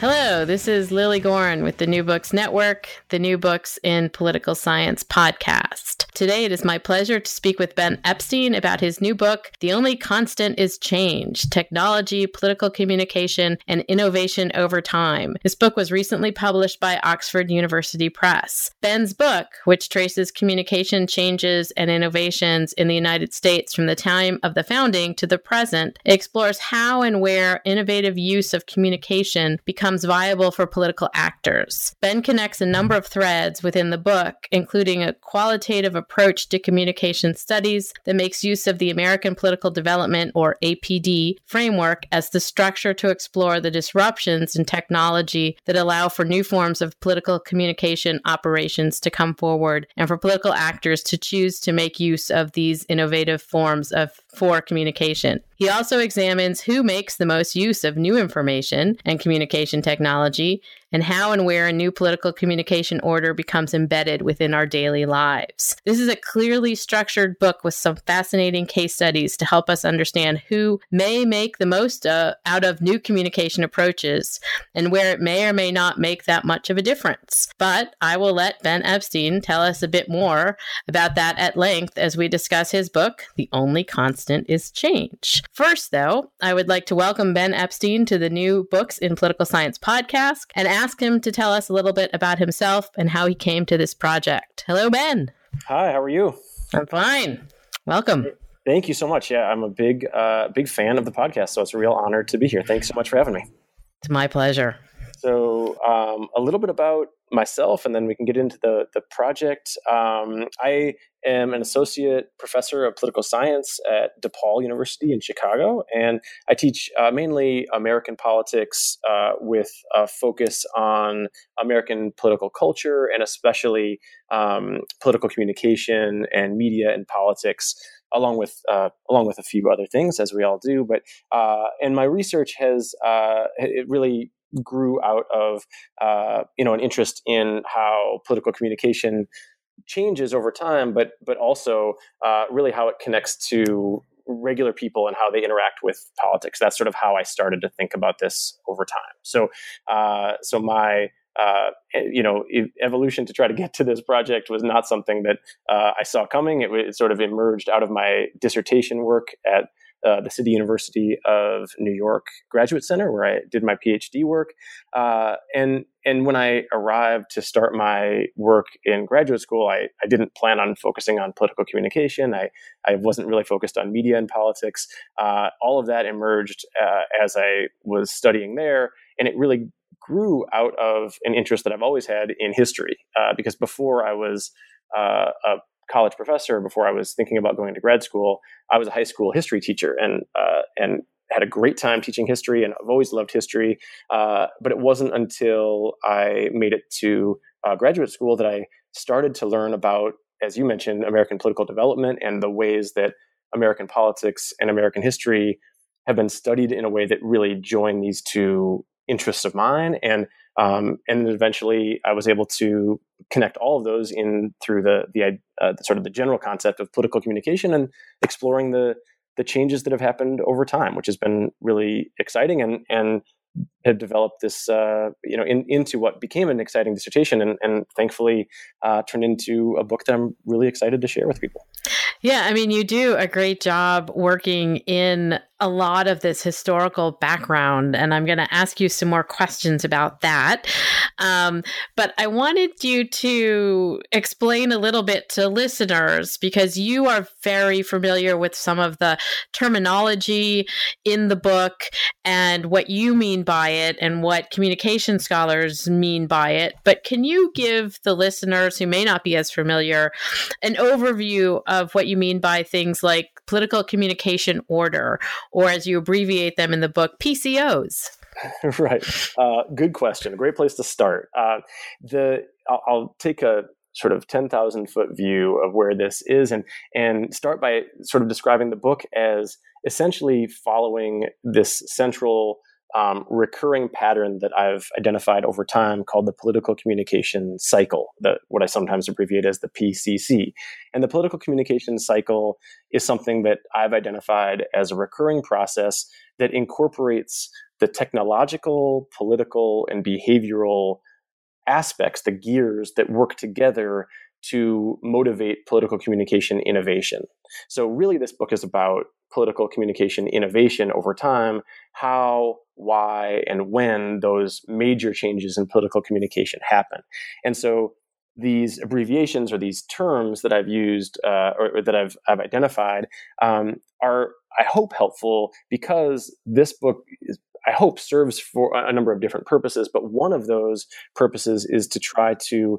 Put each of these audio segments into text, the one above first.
Hello, this is Lily Gorn with the New Books Network, the New Books in Political Science podcast. Today, it is my pleasure to speak with Ben Epstein about his new book, The Only Constant is Change, Technology, Political Communication, and Innovation Over Time. This book was recently published by Oxford University Press. Ben's book, which traces communication changes and innovations in the United States from the time of the founding to the present, explores how and where innovative use of communication becomes viable for political actors. Ben connects a number of threads within the book, including a qualitative approach to communication studies that makes use of the American Political Development, or APD, framework as the structure to explore the disruptions in technology that allow for new forms of political communication operations to come forward and for political actors to choose to make use of these innovative forms for communication. He also examines who makes the most use of new information and communication technology, and how and where a new political communication order becomes embedded within our daily lives. This is a clearly structured book with some fascinating case studies to help us understand who may make the most out of new communication approaches and where it may or may not make that much of a difference. But I will let Ben Epstein tell us a bit more about that at length as we discuss his book, The Only Constant is Change. First, though, I would like to welcome Ben Epstein to the New Books in Political Science podcast and ask him to tell us a little bit about himself and how he came to this project. Hello, Ben. Hi, how are you? I'm fine. Welcome. Thank you so much. Yeah, I'm a big fan of the podcast, so it's a real honor to be here. Thanks so much for having me. It's my pleasure. So a little bit about myself, and then we can get into the project. I am an associate professor of political science at DePaul University in Chicago, and I teach mainly American politics with a focus on American political culture and especially political communication and media and politics, along with a few other things, as we all do. But and my research has it really grew out of an interest in how political communication changes over time, but also really how it connects to regular people and how they interact with politics. That's sort of how I started to think about this over time. So my evolution to try to get to this project was not something that I saw coming. It sort of emerged out of my dissertation work at the City University of New York Graduate Center, where I did my PhD work. And when I arrived to start my work in graduate school, I didn't plan on focusing on political communication. I wasn't really focused on media and politics. All of that emerged as I was studying there, and it really grew out of an interest that I've always had in history, because before I was a college professor, before I was thinking about going to grad school, I was a high school history teacher and had a great time teaching history, and I've always loved history. But it wasn't until I made it to graduate school that I started to learn about, as you mentioned, American political development and the ways that American politics and American history have been studied in a way that really joined these two interests of mine. And eventually I was able to connect all of those in through the sort of the general concept of political communication and exploring the changes that have happened over time, which has been really exciting and had developed this, into what became an exciting dissertation and thankfully turned into a book that I'm really excited to share with people. Yeah, I mean, you do a great job working in a lot of this historical background, and I'm going to ask you some more questions about that. But I wanted you to explain a little bit to listeners, because you are very familiar with some of the terminology in the book and what you mean by it and what communication scholars mean by it. But can you give the listeners who may not be as familiar an overview of what you mean by things like political communication order, or as you abbreviate them in the book, PCOs? Right. Good question. A great place to start. I'll take a sort of 10,000 foot view of where this is and start by sort of describing the book as essentially following this central recurring pattern that I've identified over time called the political communication cycle, what I sometimes abbreviate as the PCC. And the political communication cycle is something that I've identified as a recurring process that incorporates the technological, political, and behavioral aspects, the gears that work together to motivate political communication innovation. So really, this book is about political communication innovation over time, how, why, and when those major changes in political communication happen. And so these abbreviations or these terms that I've used or that I've identified are, I hope, helpful because this book is, I hope, serves for a number of different purposes. But one of those purposes is to try to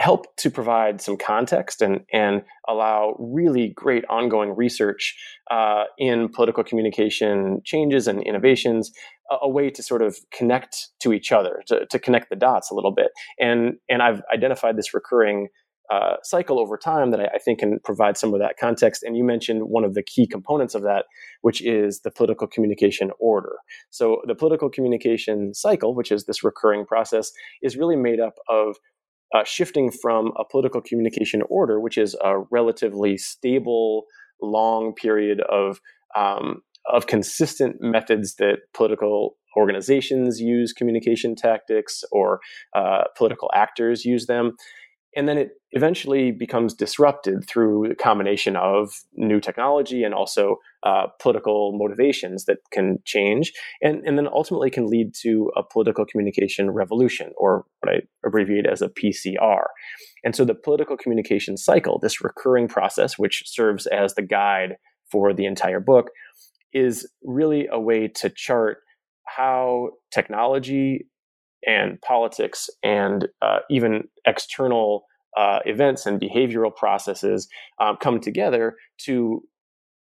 help to provide some context and allow really great ongoing research in political communication changes and innovations, a way to sort of connect to each other, to connect the dots a little bit. And I've identified this recurring cycle over time that I think can provide some of that context. And you mentioned one of the key components of that, which is the political communication order. So the political communication cycle, which is this recurring process, is really made up of shifting from a political communication order, which is a relatively stable, long period of consistent methods that political organizations use communication tactics or political actors use them. And then it eventually becomes disrupted through the combination of new technology and also political motivations that can change, and then ultimately can lead to a political communication revolution, or what I abbreviate as a PCR. And so the political communication cycle, this recurring process, which serves as the guide for the entire book, is really a way to chart how technology and politics and even external events and behavioral processes come together to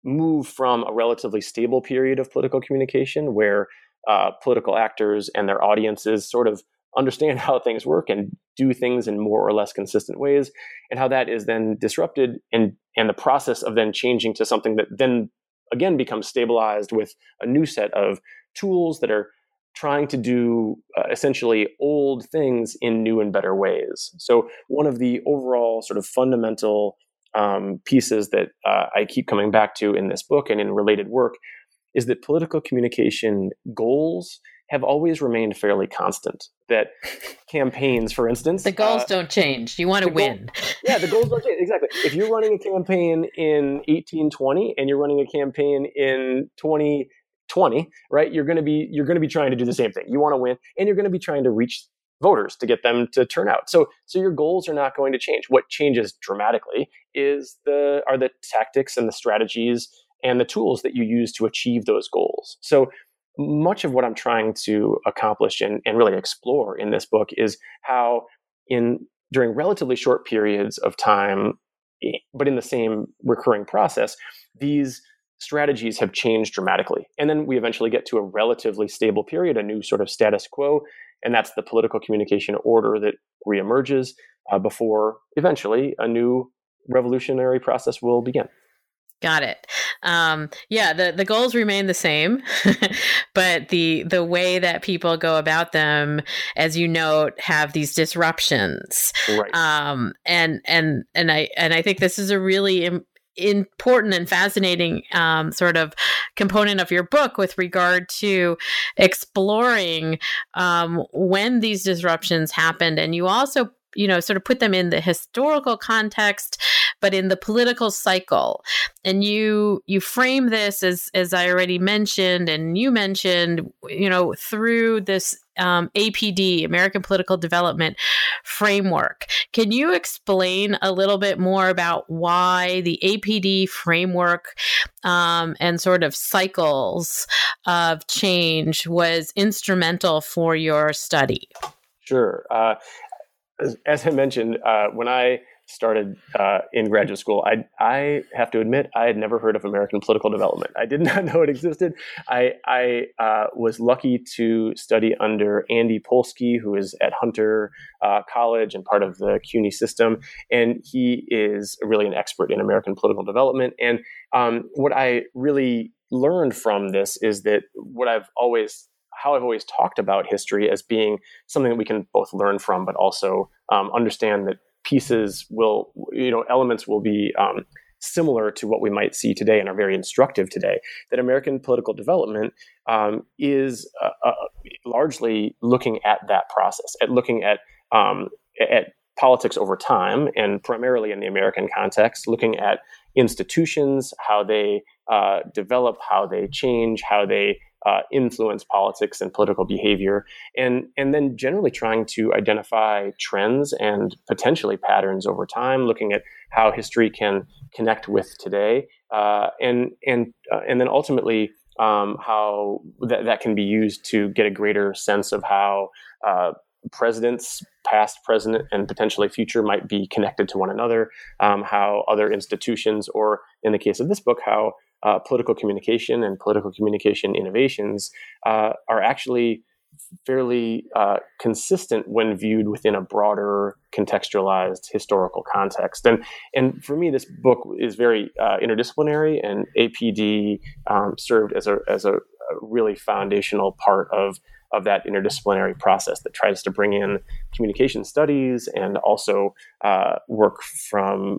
move from a relatively stable period of political communication where political actors and their audiences sort of understand how things work and do things in more or less consistent ways, and how that is then disrupted and the process of then changing to something that then again becomes stabilized with a new set of tools that are trying to do essentially old things in new and better ways. So one of the overall sort of fundamental pieces that I keep coming back to in this book and in related work is that political communication goals have always remained fairly constant. That campaigns, for instance... The goals don't change. You want to win. Yeah, the goals don't change. Exactly. If you're running a campaign in 1820 and you're running a campaign in 2020, right? You're going to be trying to do the same thing. You want to win, and you're going to be trying to reach voters to get them to turn out. So your goals are not going to change. What changes dramatically are the tactics and the strategies and the tools that you use to achieve those goals. So much of what I'm trying to accomplish and really explore in this book is how during relatively short periods of time, but in the same recurring process, these strategies have changed dramatically. And then we eventually get to a relatively stable period, a new sort of status quo. And that's the political communication order that reemerges before eventually a new revolutionary process will begin. Got it. The goals remain the same, but the way that people go about them, as you note, have these disruptions. Right. And I think this is a really important and fascinating sort of component of your book with regard to exploring when these disruptions happened. And you also, sort of put them in the historical context, but in the political cycle. And you frame this as I already mentioned, and you mentioned, through this APD, American Political Development Framework. Can you explain a little bit more about why the APD framework and sort of cycles of change was instrumental for your study? Sure. As I mentioned, when I started in graduate school, I have to admit, I had never heard of American political development. I did not know it existed. I was lucky to study under Andy Polsky, who is at Hunter College and part of the CUNY system. And he is really an expert in American political development. And what I really learned from this is that how I've always talked about history as being something that we can both learn from, but also understand that elements will be similar to what we might see today and are very instructive today, that American political development is largely looking at that process, at looking at politics over time, and primarily in the American context, looking at institutions, how they develop, how they change, how they influence politics and political behavior, and then generally trying to identify trends and potentially patterns over time, looking at how history can connect with today, and then ultimately how that can be used to get a greater sense of how presidents, past, present, and potentially future, might be connected to one another, how other institutions, or in the case of this book, how political communication and political communication innovations are actually fairly consistent when viewed within a broader contextualized historical context. And for me, this book is very interdisciplinary, and APD served as a really foundational part of that interdisciplinary process that tries to bring in communication studies and also work from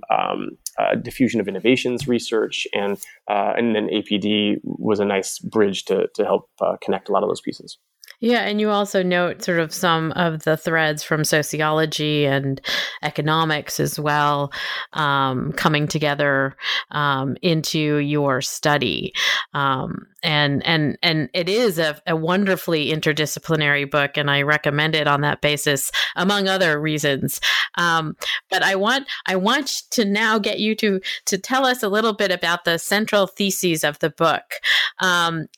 diffusion of innovations research. And then APD was a nice bridge to help connect a lot of those pieces. Yeah. And you also note sort of some of the threads from sociology and economics as well, coming together into your study. And it is a wonderfully interdisciplinary book, and I recommend it on that basis, among other reasons. But I want to now get you to tell us a little bit about the central theses of the book. And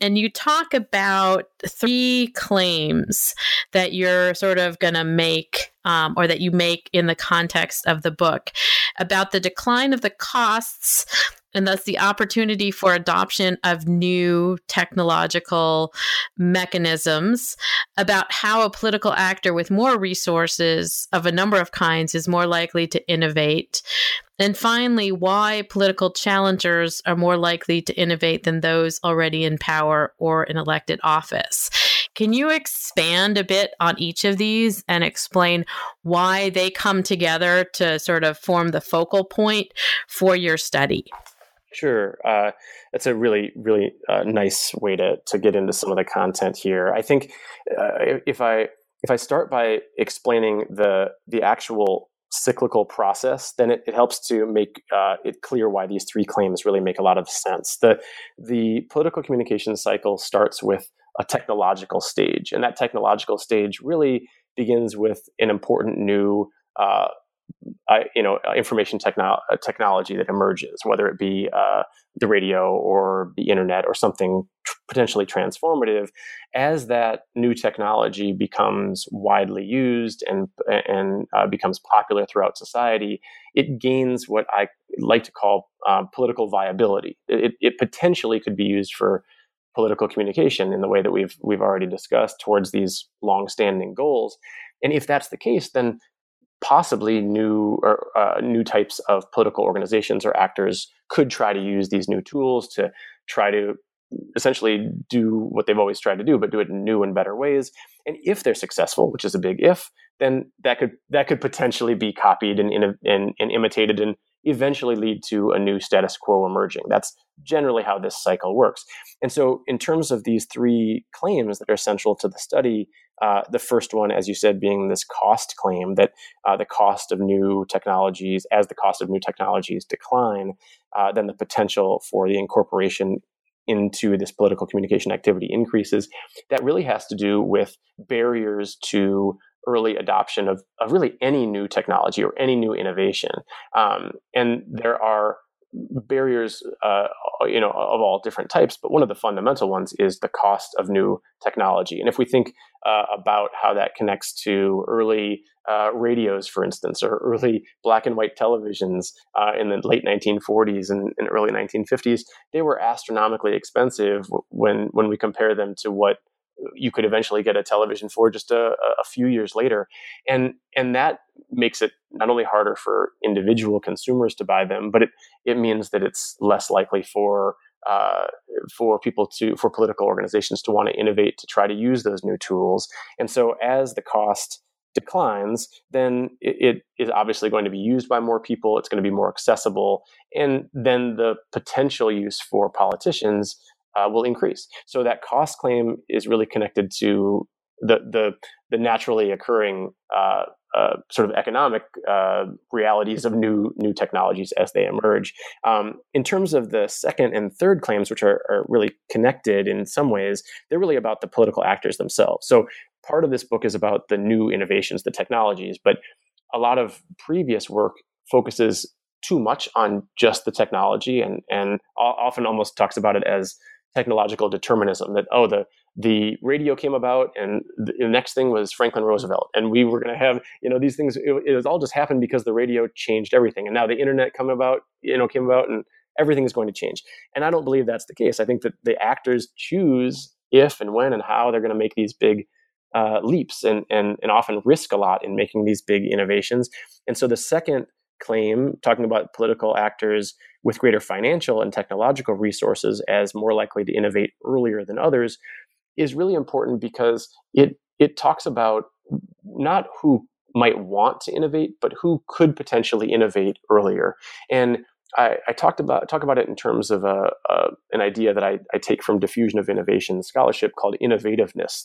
you talk about three claims that you're sort of going to make, or that you make in the context of the book, about the decline of the costs and thus the opportunity for adoption of new technological mechanisms, about how a political actor with more resources of a number of kinds is more likely to innovate, and finally, why political challengers are more likely to innovate than those already in power or in elected office. Can you expand a bit on each of these and explain why they come together to sort of form the focal point for your study? Sure. That's a really, really nice way to get into some of the content here. I think if I start by explaining the actual cyclical process, then it helps to make it clear why these three claims really make a lot of sense. The political communication cycle starts with a technological stage, and that technological stage really begins with an important new information technology that emerges, whether it be the radio or the internet or something potentially transformative. As that new technology becomes widely used and becomes popular throughout society, it gains what I like to call political viability. It potentially could be used for political communication in the way that we've already discussed towards these long-standing goals. And if that's the case, then possibly new types of political organizations or actors could try to use these new tools to try to essentially do what they've always tried to do, but do it in new and better ways. And if they're successful, which is a big if, then that could potentially be copied and imitated and eventually lead to a new status quo emerging. That's generally how this cycle works. And so in terms of these three claims that are central to the study, the first one, as you said, being this cost claim, that the cost of new technologies, as the cost of new technologies decline, then the potential for the incorporation into this political communication activity increases. That really has to do with barriers to early adoption of really any new technology or any new innovation. And there are barriers, of all different types. But one of the fundamental ones is the cost of new technology. And if we think about how that connects to early radios, for instance, or early black and white televisions in the late 1940s and early 1950s, they were astronomically expensive when we compare them to what you could eventually get a television for just a few years later. And that makes it not only harder for individual consumers to buy them, but it means that it's less likely for political organizations to want to innovate, to try to use those new tools. And so as the cost declines, then it is obviously going to be used by more people. It's going to be more accessible. And then the potential use for politicians will increase. So that cost claim is really connected to the naturally occurring sort of economic realities of new technologies as they emerge. In terms of the second and third claims, which are really connected in some ways, they're really about the political actors themselves. So part of this book is about the new innovations, the technologies, but a lot of previous work focuses too much on just the technology and often almost talks about it as technological determinism, that, the radio came about and the next thing was Franklin Roosevelt. And we were going to have, these things, it was all just happened because the radio changed everything. And now the internet came about and everything is going to change. And I don't believe that's the case. I think that the actors choose if and when and how they're going to make these big leaps and often risk a lot in making these big innovations. And so the second claim, talking about political actors with greater financial and technological resources as more likely to innovate earlier than others, is really important because it talks about not who might want to innovate, but who could potentially innovate earlier. And I talk about it in terms of an idea that I take from diffusion of innovation scholarship called innovativeness,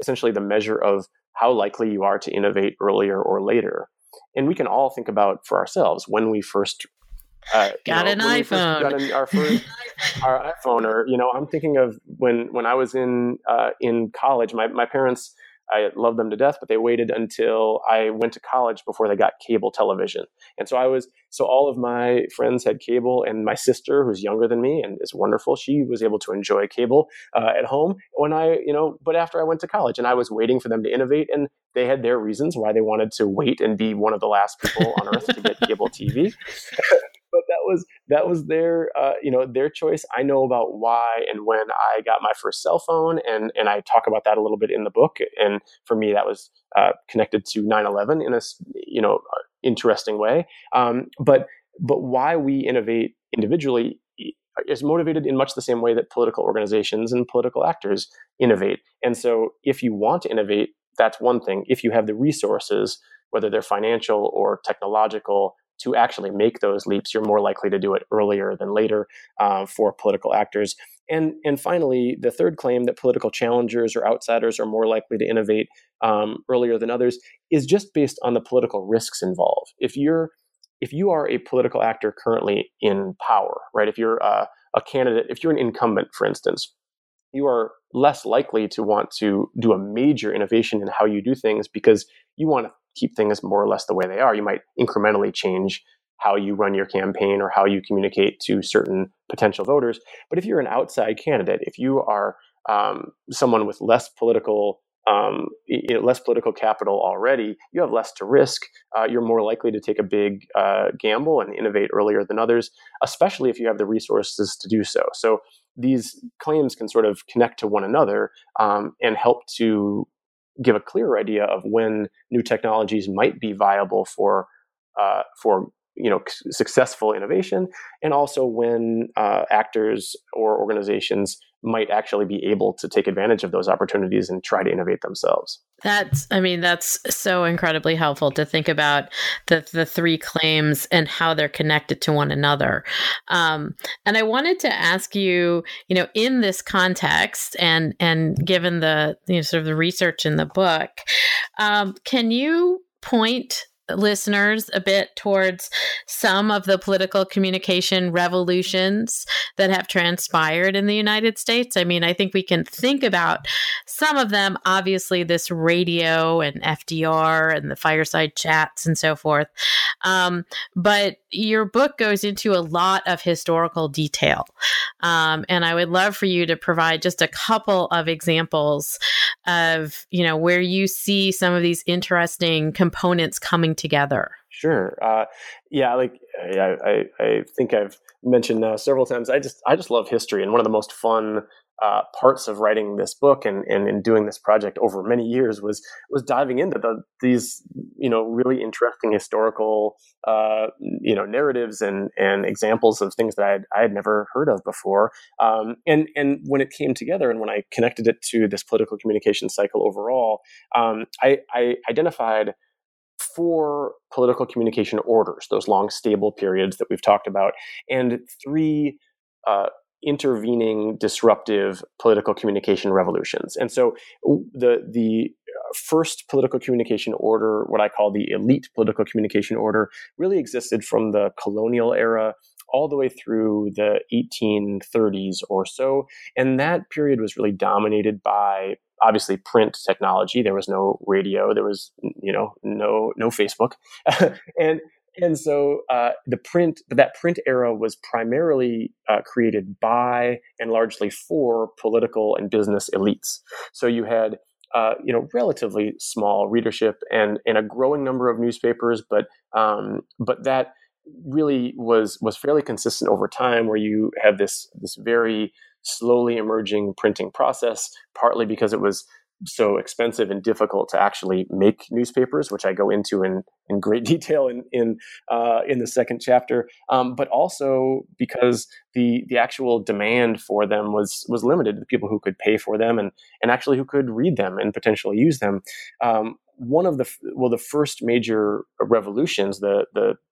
essentially the measure of how likely you are to innovate earlier or later. And we can all think about for ourselves when we first got our iPhone, or I'm thinking of when I was in college. My parents, I love them to death, but they waited until I went to college before they got cable television. And so all of my friends had cable, and my sister, who's younger than me and is wonderful, she was able to enjoy cable at home when but after I went to college, and I was waiting for them to innovate, and they had their reasons why they wanted to wait and be one of the last people on earth to get cable TV. But that was their their choice. I know about why and when I got my first cell phone, and I talk about that a little bit in the book. And for me, that was connected to 9/11 in a interesting way. But why we innovate individually is motivated in much the same way that political organizations and political actors innovate. And so, if you want to innovate, that's one thing. If you have the resources, whether they're financial or technological, to actually make those leaps, you're more likely to do it earlier than later for political actors. And finally, the third claim, that political challengers or outsiders are more likely to innovate earlier than others, is just based on the political risks involved. If you are a political actor currently in power, right? If you're a candidate, if you're an incumbent, for instance, you are less likely to want to do a major innovation in how you do things because you want to keep things more or less the way they are. You might incrementally change how you run your campaign or how you communicate to certain potential voters. But if you're an outside candidate, if you are someone with less political capital already, you have less to risk. You're more likely to take a big gamble and innovate earlier than others, especially if you have the resources to do so. So these claims can sort of connect to one another and help to give a clearer idea of when new technologies might be viable for successful innovation, and also when actors or organizations might actually be able to take advantage of those opportunities and try to innovate themselves. That's so incredibly helpful to think about the three claims and how they're connected to one another. And I wanted to ask you, in this context and given the sort of the research in the book, can you point listeners a bit towards some of the political communication revolutions that have transpired in the United States. I mean, I think we can think about some of them, obviously this radio and FDR and the fireside chats and so forth. But your book goes into a lot of historical detail. And I would love for you to provide just a couple of examples of, you know, where you see some of these interesting components coming together. Sure. I think I've mentioned now several times, I just love history. And one of the most fun parts of writing this book and doing this project over many years was diving into these, you know, really interesting historical, you know, narratives and examples of things that I had never heard of before. And when it came together and when I connected it to this political communication cycle overall, I identified four political communication orders, those long stable periods that we've talked about, and three, intervening disruptive political communication revolutions. And so the first political communication order, what I call the elite political communication order, really existed from the colonial era all the way through the 1830s or so. And that period was really dominated by, obviously, print technology. There was no radio. There was, you know, no Facebook. And so that print era was primarily created by and largely for political and business elites. So you had, you know, relatively small readership and a growing number of newspapers, but that really was fairly consistent over time, where you have this very slowly emerging printing process, partly because it was so expensive and difficult to actually make newspapers, which I go into in great detail in the second chapter, but also because the actual demand for them was limited to the people who could pay for them and actually who could read them and potentially use them. One of the first major revolutions, the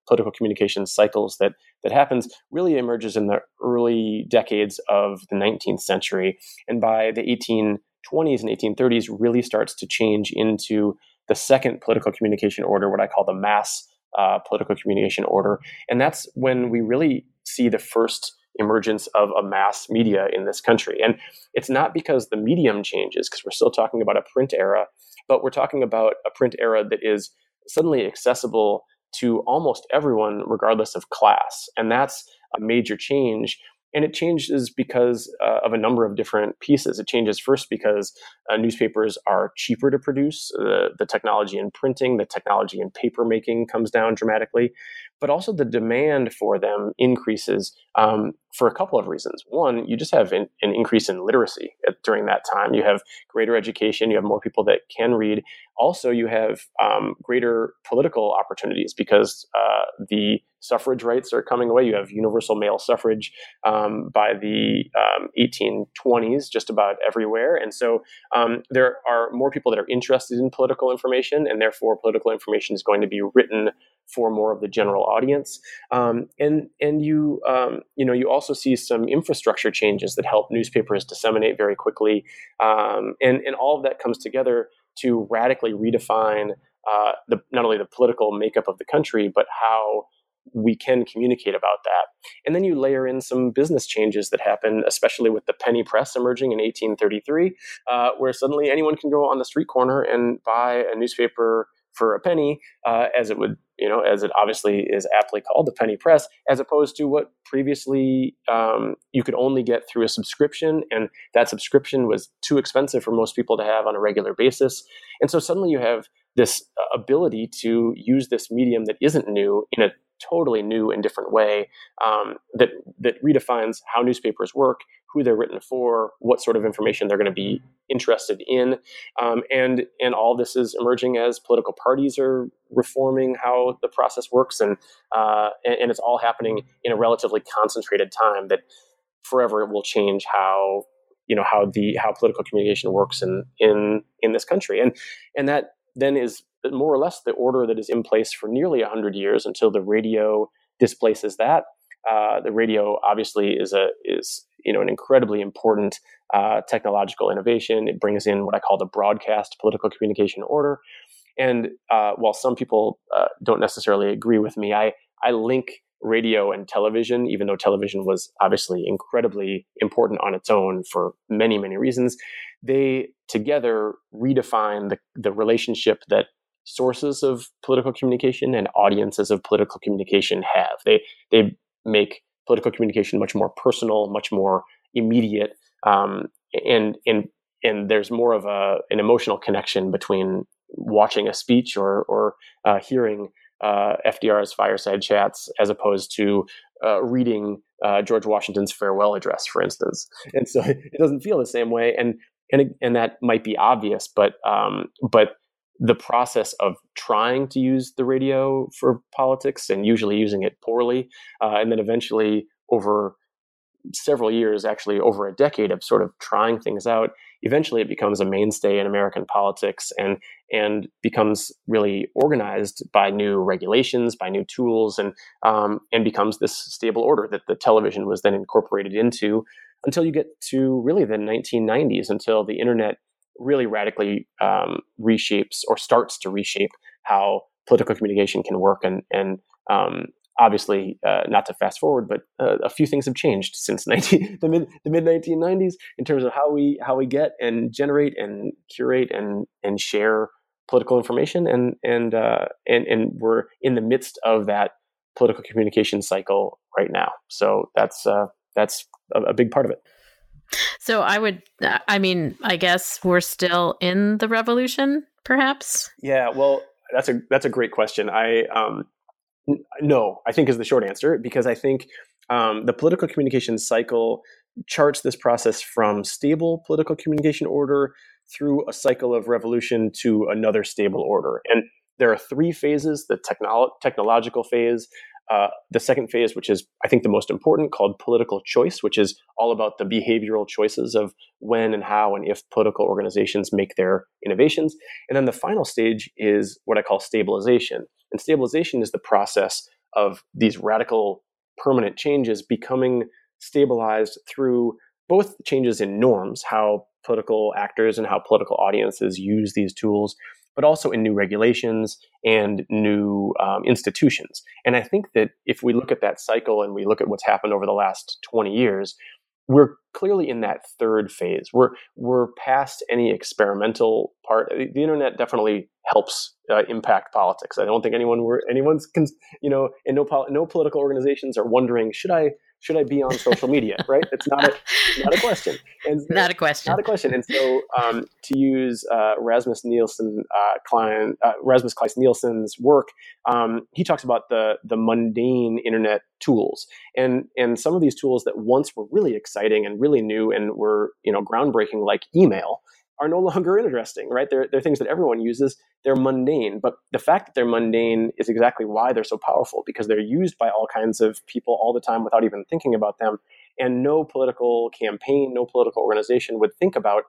political communication cycles that happens, really emerges in the early decades of the 19th century, and by the 1820s and 1830s really starts to change into the second political communication order, what I call the mass political communication order. And that's when we really see the first emergence of a mass media in this country. And it's not because the medium changes, because we're still talking about a print era, but we're talking about a print era that is suddenly accessible to almost everyone, regardless of class. And that's a major change. And it changes because of a number of different pieces. It changes first because newspapers are cheaper to produce. The technology in printing, the technology in paper making comes down dramatically. But also the demand for them increases for a couple of reasons. One, you just have an increase in literacy during that time. You have greater education. You have more people that can read. Also, you have greater political opportunities because the suffrage rights are coming away. You have universal male suffrage by the 1820s just about everywhere. And so there are more people that are interested in political information, and therefore political information is going to be written for more of the general audience. And you, you know, you also see some infrastructure changes that help newspapers disseminate very quickly. And all of that comes together to radically redefine not only the political makeup of the country, but how we can communicate about that. And then you layer in some business changes that happen, especially with the penny press emerging in 1833, where suddenly anyone can go on the street corner and buy a newspaper for a penny, as it would, you know, as it obviously is aptly called, the penny press, as opposed to what previously you could only get through a subscription. And that subscription was too expensive for most people to have on a regular basis. And so suddenly you have this ability to use this medium that isn't new in a totally new and different way, that redefines how newspapers work, who they're written for, what sort of information they're going to be interested in. And all this is emerging as political parties are reforming how the process works. And it's all happening in a relatively concentrated time that forever will change how political communication works in this country. And that then is more or less the order that is in place for nearly 100 years until the radio displaces that. The radio obviously is an incredibly important technological innovation. It brings in what I call the broadcast political communication order. And while some people don't necessarily agree with me, I link radio and television, even though television was obviously incredibly important on its own for many, many reasons. They together redefine the relationship that sources of political communication and audiences of political communication have. They make political communication much more personal, much more immediate, and there's more of an emotional connection between watching a speech or hearing FDR's fireside chats as opposed to reading George Washington's farewell address, for instance. And so it doesn't feel the same way, and that might be obvious, but the process of trying to use the radio for politics and usually using it poorly, and then eventually over several years, actually over a decade of sort of trying things out, eventually it becomes a mainstay in American politics and becomes really organized by new regulations, by new tools, and becomes this stable order that the television was then incorporated into until you get to really the 1990s, until the internet really radically reshapes or starts to reshape how political communication can work. And obviously, not to fast forward, but a few things have changed since the mid 1990s in terms of how we get and generate and curate and share political information. And we're in the midst of that political communication cycle right now. So that's a big part of it. So I guess we're still in the revolution, perhaps? Yeah, well, that's a great question. No, I think is the short answer, because I think the political communication cycle charts this process from stable political communication order through a cycle of revolution to another stable order. And there are three phases: the technological phase, the second phase, which is, I think, the most important, called political choice, which is all about the behavioral choices of when and how and if political organizations make their innovations. And then the final stage is what I call stabilization. And stabilization is the process of these radical permanent changes becoming stabilized through both changes in norms, how political actors and how political audiences use these tools, but also in new regulations and new institutions. And I think that if we look at that cycle and we look at what's happened over the last 20 years, we're clearly in that third phase. We're past any experimental part. The internet definitely helps impact politics. I don't think no political organizations are wondering, should I be on social media, right? It's not a question. And so, And so to use Rasmus Kleis Nielsen's work, he talks about the mundane internet tools. And some of these tools that once were really exciting and really new and were, groundbreaking, like email, are no longer interesting, right? They're things that everyone uses. They're mundane, but the fact that they're mundane is exactly why they're so powerful, because they're used by all kinds of people all the time without even thinking about them. And no political campaign, no political organization would think about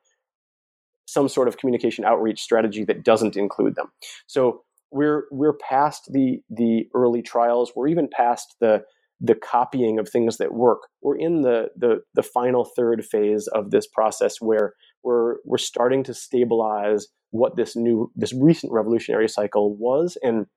some sort of communication outreach strategy that doesn't include them. So we're past the early trials. We're even past the copying of things that work. We're in the final third phase of this process where we're starting to stabilize what this recent revolutionary cycle was, and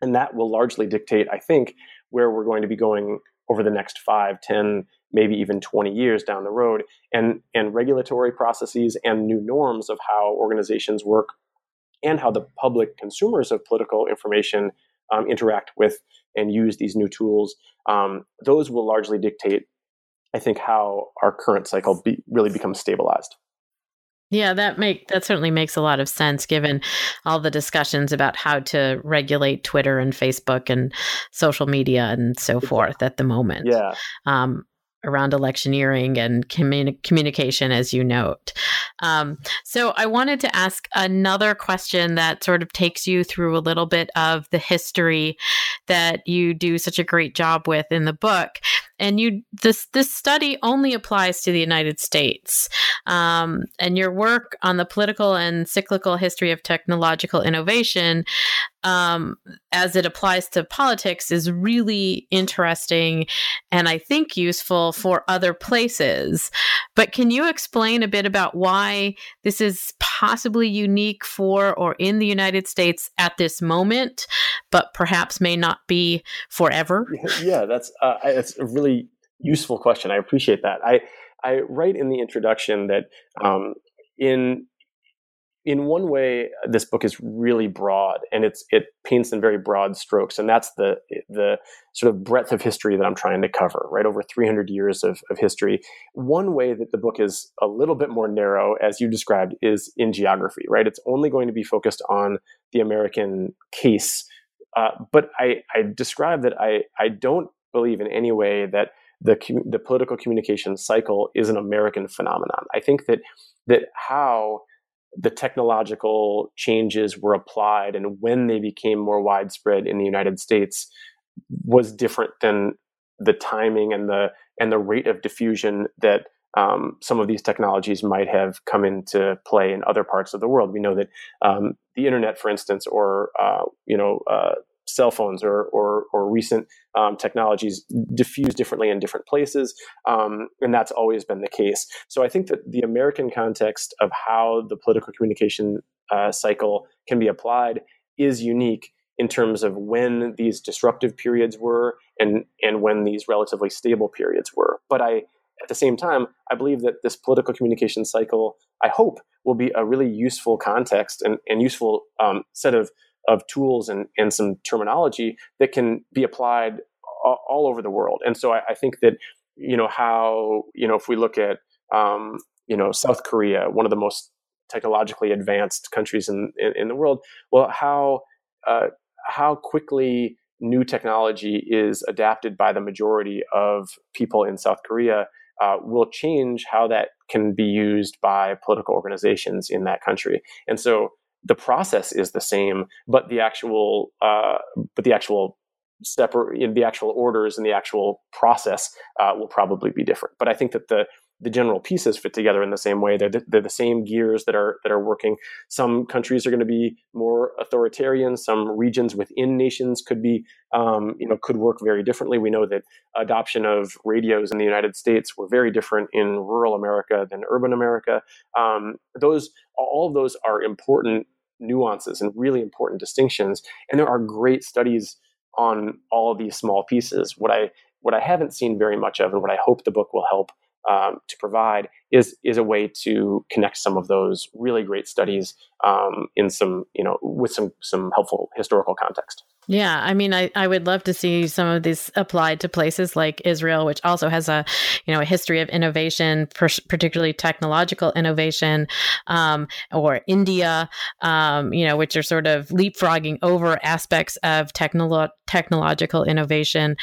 that will largely dictate, I think, where we're going to be going over the next 5, 10, maybe even 20 years down the road. And regulatory processes and new norms of how organizations work and how the public consumers of political information interact with and use these new tools, those will largely dictate, I think, how our current cycle really becomes stabilized. Yeah, that certainly makes a lot of sense, given all the discussions about how to regulate Twitter and Facebook and social media and so forth at the moment. Yeah. Around electioneering and communication, as you note. So I wanted to ask another question that sort of takes you through a little bit of the history that you do such a great job with in the book. And this study only applies to the United States. And your work on the political and cyclical history of technological innovation, as it applies to politics, is really interesting and I think useful for other places. But can you explain a bit about why this is possibly unique for or in the United States at this moment, but perhaps may not be forever? Yeah, that's a really useful question. I appreciate that. I write in the introduction that in one way, this book is really broad, and it paints in very broad strokes, and that's the sort of breadth of history that I'm trying to cover, right? Over 300 years of history. One way that the book is a little bit more narrow, as you described, is in geography, right? It's only going to be focused on the American case, but I describe that I don't believe in any way that the political communication cycle is an American phenomenon. I think that how the technological changes were applied and when they became more widespread in the United States was different than the timing and the rate of diffusion that some of these technologies might have come into play in other parts of the world. We know that the internet, for instance, or cell phones or recent technologies diffuse differently in different places. And that's always been the case. So I think that the American context of how the political communication cycle can be applied is unique in terms of when these disruptive periods were and when these relatively stable periods were. But at the same time, I believe that this political communication cycle, I hope, will be a really useful context and useful set of tools and some terminology that can be applied all over the world. And so I think that, if we look at, South Korea, one of the most technologically advanced countries in the world, well, how quickly new technology is adapted by the majority of people in South Korea will change how that can be used by political organizations in that country. And so the process is the same, but the actual step or in the actual orders and the actual process will probably be different. But I think that the general pieces fit together in the same way. They're the same gears that are working. Some countries are going to be more authoritarian. Some regions within nations could be could work very differently. We know that adoption of radios in the United States were very different in rural America than urban America. All of those are important nuances and really important distinctions. And there are great studies on all of these small pieces. What I haven't seen very much of, and what I hope the book will help to provide, is a way to connect some of those really great studies with some helpful historical context. Yeah, I mean, I would love to see some of these applied to places like Israel, which also has a history of innovation, particularly technological innovation, or India, which are sort of leapfrogging over aspects of technological innovation,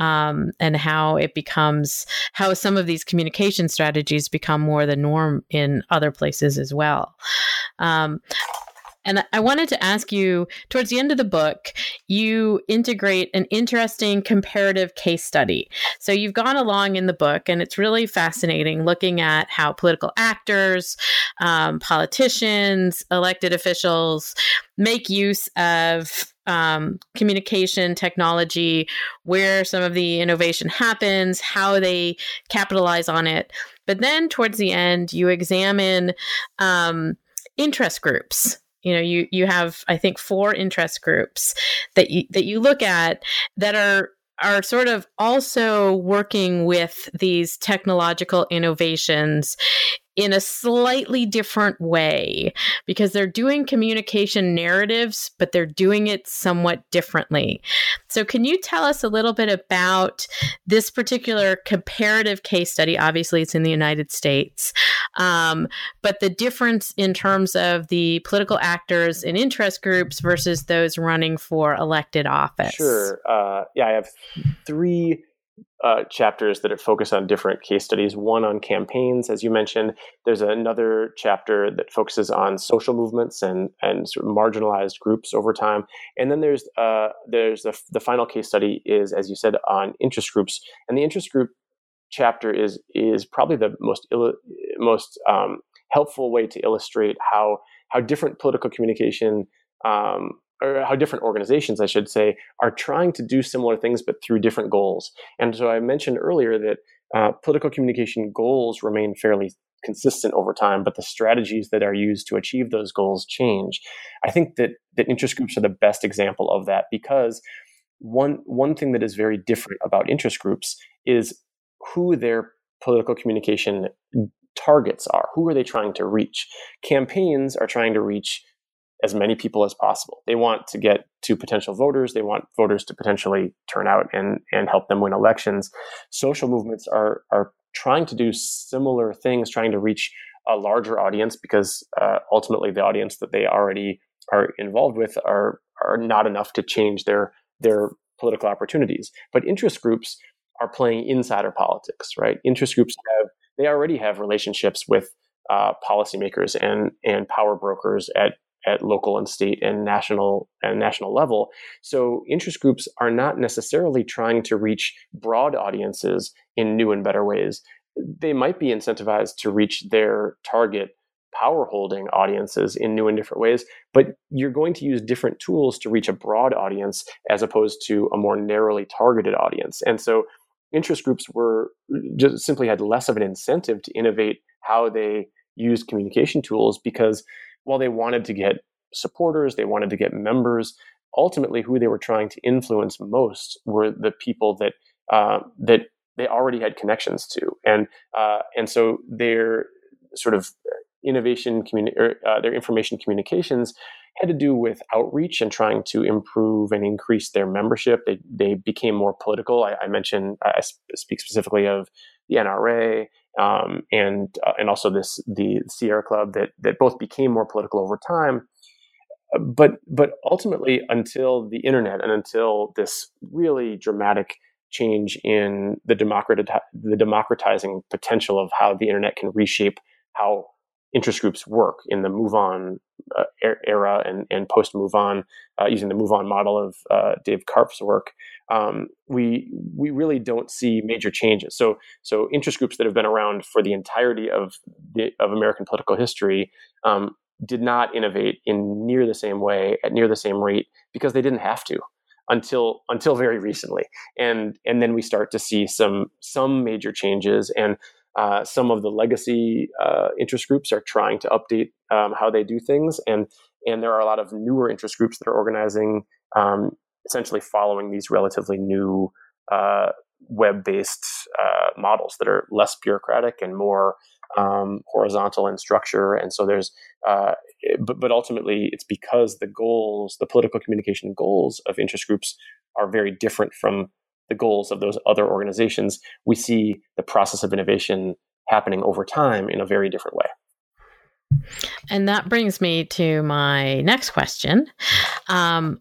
and how some of these communication strategies become more the norm in other places as well. And I wanted to ask you, towards the end of the book, you integrate an interesting comparative case study. So you've gone along in the book, and it's really fascinating looking at how political actors, politicians, elected officials make use of communication technology, where some of the innovation happens, how they capitalize on it. But then towards the end, you examine interest groups. You have, I think, 4 interest groups that you look at that are sort of also working with these technological innovations in a slightly different way, because they're doing communication narratives, but they're doing it somewhat differently. So can you tell us a little bit about this particular comparative case study? Obviously, it's in the United States, but the difference in terms of the political actors and interest groups versus those running for elected office. Sure. I have 3 chapters that focus on different case studies, one on campaigns, as you mentioned. There's another chapter that focuses on social movements and sort of marginalized groups over time. And then there's the final case study is, as you said, on interest groups. And the interest group chapter is probably the most helpful way to illustrate how different political communication or how different organizations, I should say, are trying to do similar things, but through different goals. And so I mentioned earlier that political communication goals remain fairly consistent over time, but the strategies that are used to achieve those goals change. I think that interest groups are the best example of that, because one thing that is very different about interest groups is who their political communication targets are. Who are they trying to reach? Campaigns are trying to reach as many people as possible. They want to get to potential voters. They want voters to potentially turn out and help them win elections. Social movements are trying to do similar things, trying to reach a larger audience, because ultimately the audience that they already are involved with are not enough to change their political opportunities. But interest groups are playing insider politics, right? Interest groups already have relationships with policymakers and power brokers at local and state and national level. So interest groups are not necessarily trying to reach broad audiences in new and better ways. They might be incentivized to reach their target power holding audiences in new and different ways, but you're going to use different tools to reach a broad audience as opposed to a more narrowly targeted audience. And so interest groups were just simply had less of an incentive to innovate how they used communication tools, because while they wanted to get supporters, they wanted to get members, ultimately who they were trying to influence most were the people that that they already had connections to, and so their sort of their information communications had to do with outreach and trying to improve and increase their membership. They became more political. I mentioned, I speak specifically of the NRA and also the Sierra Club that both became more political over time. But ultimately, until the internet and until this really dramatic change in the democratizing potential of how the internet can reshape how interest groups work in the Move On era and post Move On, using the Move On model of Dave Karp's work, we really don't see major changes. So interest groups that have been around for the entirety of American political history did not innovate in near the same way at near the same rate, because they didn't have to until very recently, and then we start to see some major changes. And some of the legacy interest groups are trying to update how they do things, and there are a lot of newer interest groups that are organizing, essentially following these relatively new web-based models that are less bureaucratic and more horizontal in structure. And so there's, but ultimately, it's because the political communication goals of interest groups are very different from the goals of those other organizations, we see the process of innovation happening over time in a very different way. And that brings me to my next question,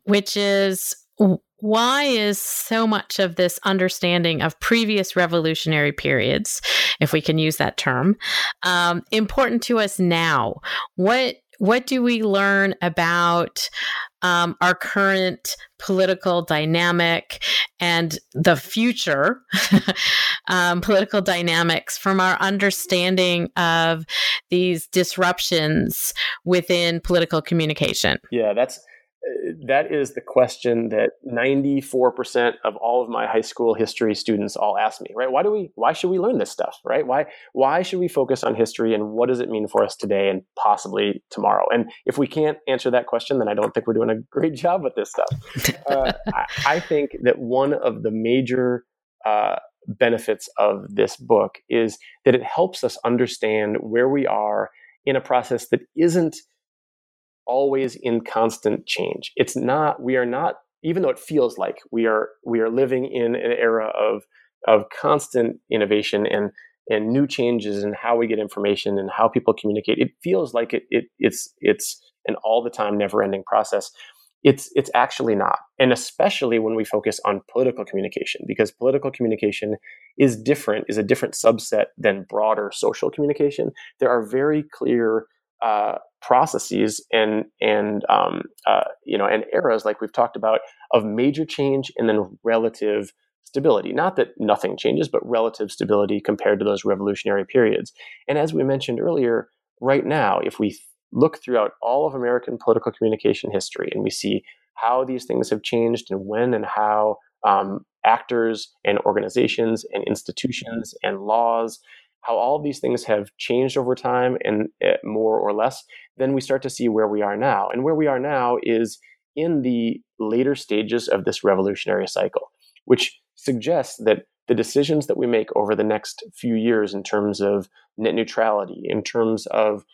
which is, why is so much of this understanding of previous revolutionary periods, if we can use that term, important to us now? What do we learn about our current political dynamic and the future political dynamics from our understanding of these disruptions within political communication? Yeah, that is the question that 94% of all of my high school history students all ask me, right? Why should we learn this stuff, right? Why should we focus on history, and what does it mean for us today and possibly tomorrow? And if we can't answer that question, then I don't think we're doing a great job with this stuff. I think that one of the major benefits of this book is that it helps us understand where we are in a process that isn't always in constant change. We are not, even though it feels like we are living in an era of constant innovation and new changes in how we get information and how people communicate. It feels like it's an all the time never ending process. It's actually not. And especially when we focus on political communication, because political communication is a different subset than broader social communication. There are very clear processes and eras, like we've talked about, of major change and then relative stability. Not that nothing changes, but relative stability compared to those revolutionary periods. And as we mentioned earlier, right now, if we look throughout all of American political communication history, and we see how these things have changed and when and how actors and organizations and institutions and laws, how all of these things have changed over time and more or less, then we start to see where we are now. And where we are now is in the later stages of this revolutionary cycle, which suggests that the decisions that we make over the next few years in terms of net neutrality, in terms of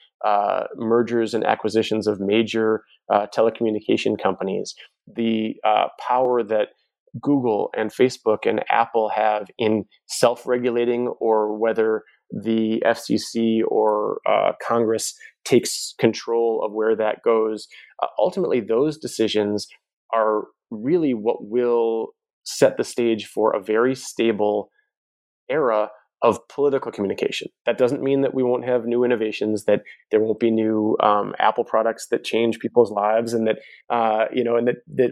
mergers and acquisitions of major telecommunication companies, the power that Google and Facebook and Apple have in self-regulating, or whether the FCC or Congress takes control of where that goes. Ultimately, those decisions are really what will set the stage for a very stable era of political communication. That doesn't mean that we won't have new innovations, that there won't be new Apple products that change people's lives, and that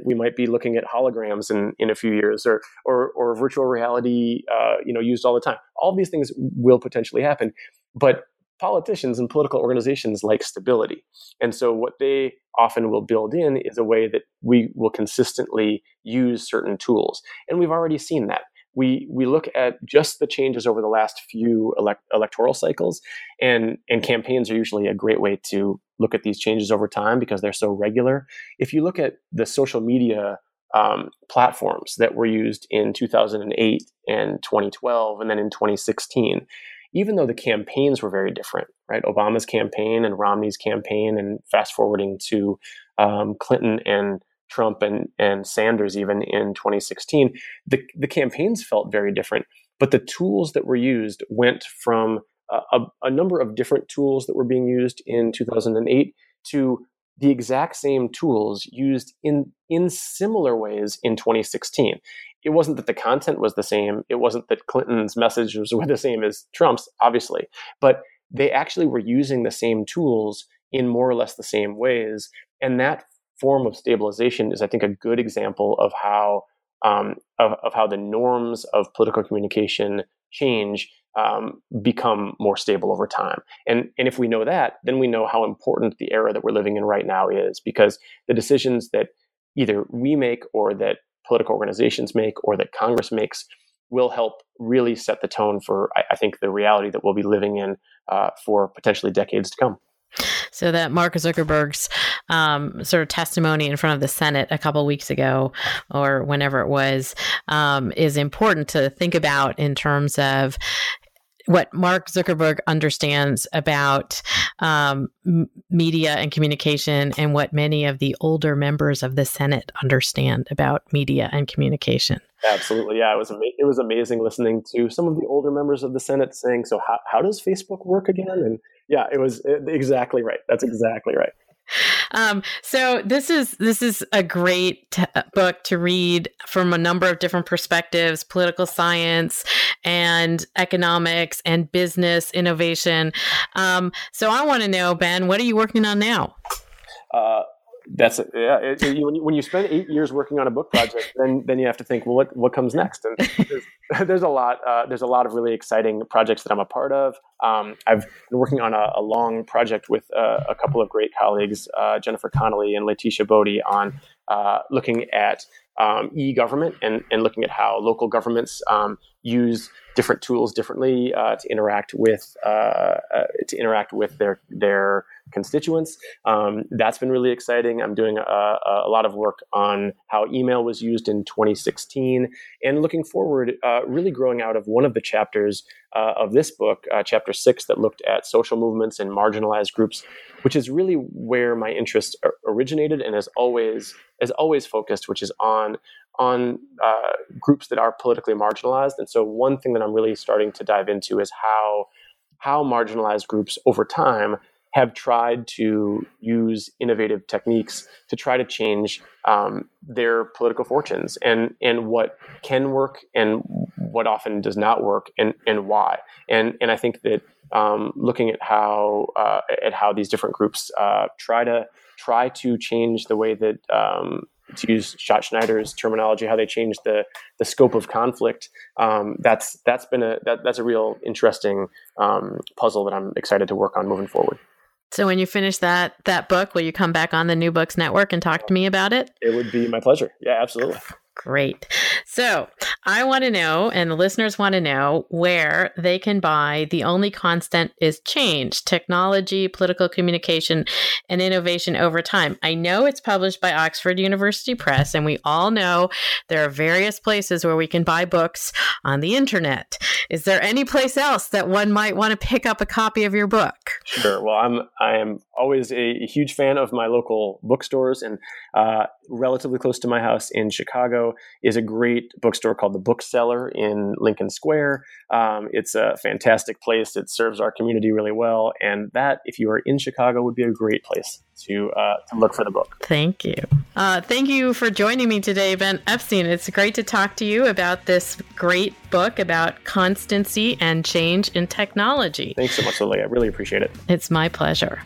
we might be looking at holograms in a few years, or virtual reality, used all the time. All these things will potentially happen, but politicians and political organizations like stability. And so what they often will build in is a way that we will consistently use certain tools. And we've already seen that. We look at just the changes over the last few electoral cycles, and campaigns are usually a great way to look at these changes over time because they're so regular. If you look at the social media platforms that were used in 2008 and 2012 and then in 2016, even though the campaigns were very different, right? Obama's campaign and Romney's campaign, and fast forwarding to Clinton and Trump and Sanders even in 2016, the campaigns felt very different, but the tools that were used went from a number of different tools that were being used in 2008 to the exact same tools used in similar ways in 2016. It wasn't that the content was the same. It wasn't that Clinton's messages were the same as Trump's, obviously, but they actually were using the same tools in more or less the same ways. And that form of stabilization is, I think, a good example of how the norms of political communication change, become more stable over time. And if we know that, then we know how important the era that we're living in right now is, because the decisions that either we make or that political organizations make or that Congress makes will help really set the tone for, I think, the reality that we'll be living in for potentially decades to come. So that Mark Zuckerberg's sort of testimony in front of the Senate a couple of weeks ago, or whenever it was, is important to think about in terms of what Mark Zuckerberg understands about media and communication, and what many of the older members of the Senate understand about media and communication. Absolutely. Yeah, it was amazing listening to some of the older members of the Senate saying, so how does Facebook work again? And yeah, it was exactly right. That's exactly right. So this is a great book to read from a number of different perspectives: political science and economics and business innovation. So I want to know, Ben, what are you working on now? When you spend 8 years working on a book project, then you have to think, well, what comes next? And there's a lot. There's a lot of really exciting projects that I'm a part of. I've been working on a long project with a couple of great colleagues, Jennifer Connolly and Letitia Bodie, on looking at e-government and looking at how local governments use different tools differently to interact with their constituents. That's been really exciting. I'm doing a lot of work on how email was used in 2016, and looking forward, really growing out of one of the chapters of this book, chapter 6, that looked at social movements and marginalized groups, which is really where my interest originated and is always focused, which is on groups that are politically marginalized. And so one thing that I'm really starting to dive into is how marginalized groups over time have tried to use innovative techniques to try to change their political fortunes and what can work and what often does not work and why. And I think that looking at how these different groups try to change the way that, to use Schachtschneider's terminology, how they change the scope of conflict. That's been a real interesting puzzle that I'm excited to work on moving forward. So when you finish that book, will you come back on the New Books Network and talk to me about it? It would be my pleasure. Yeah, absolutely. Great. So I want to know, and the listeners want to know, where they can buy The Only Constant is Change, Technology, Political Communication, and Innovation Over Time. I know it's published by Oxford University Press, and we all know there are various places where we can buy books on the internet. Is there any place else that one might want to pick up a copy of your book? Sure. Well, I am always a huge fan of my local bookstores, and relatively close to my house in Chicago is a great bookstore called The Bookseller in Lincoln Square. It's a fantastic place. It serves our community really well. And that, if you are in Chicago, would be a great place to look for the book. Thank you. Thank you for joining me today, Ben Epstein. It's great to talk to you about this great book about constancy and change in technology. Thanks so much, Lily. I really appreciate it. It's my pleasure.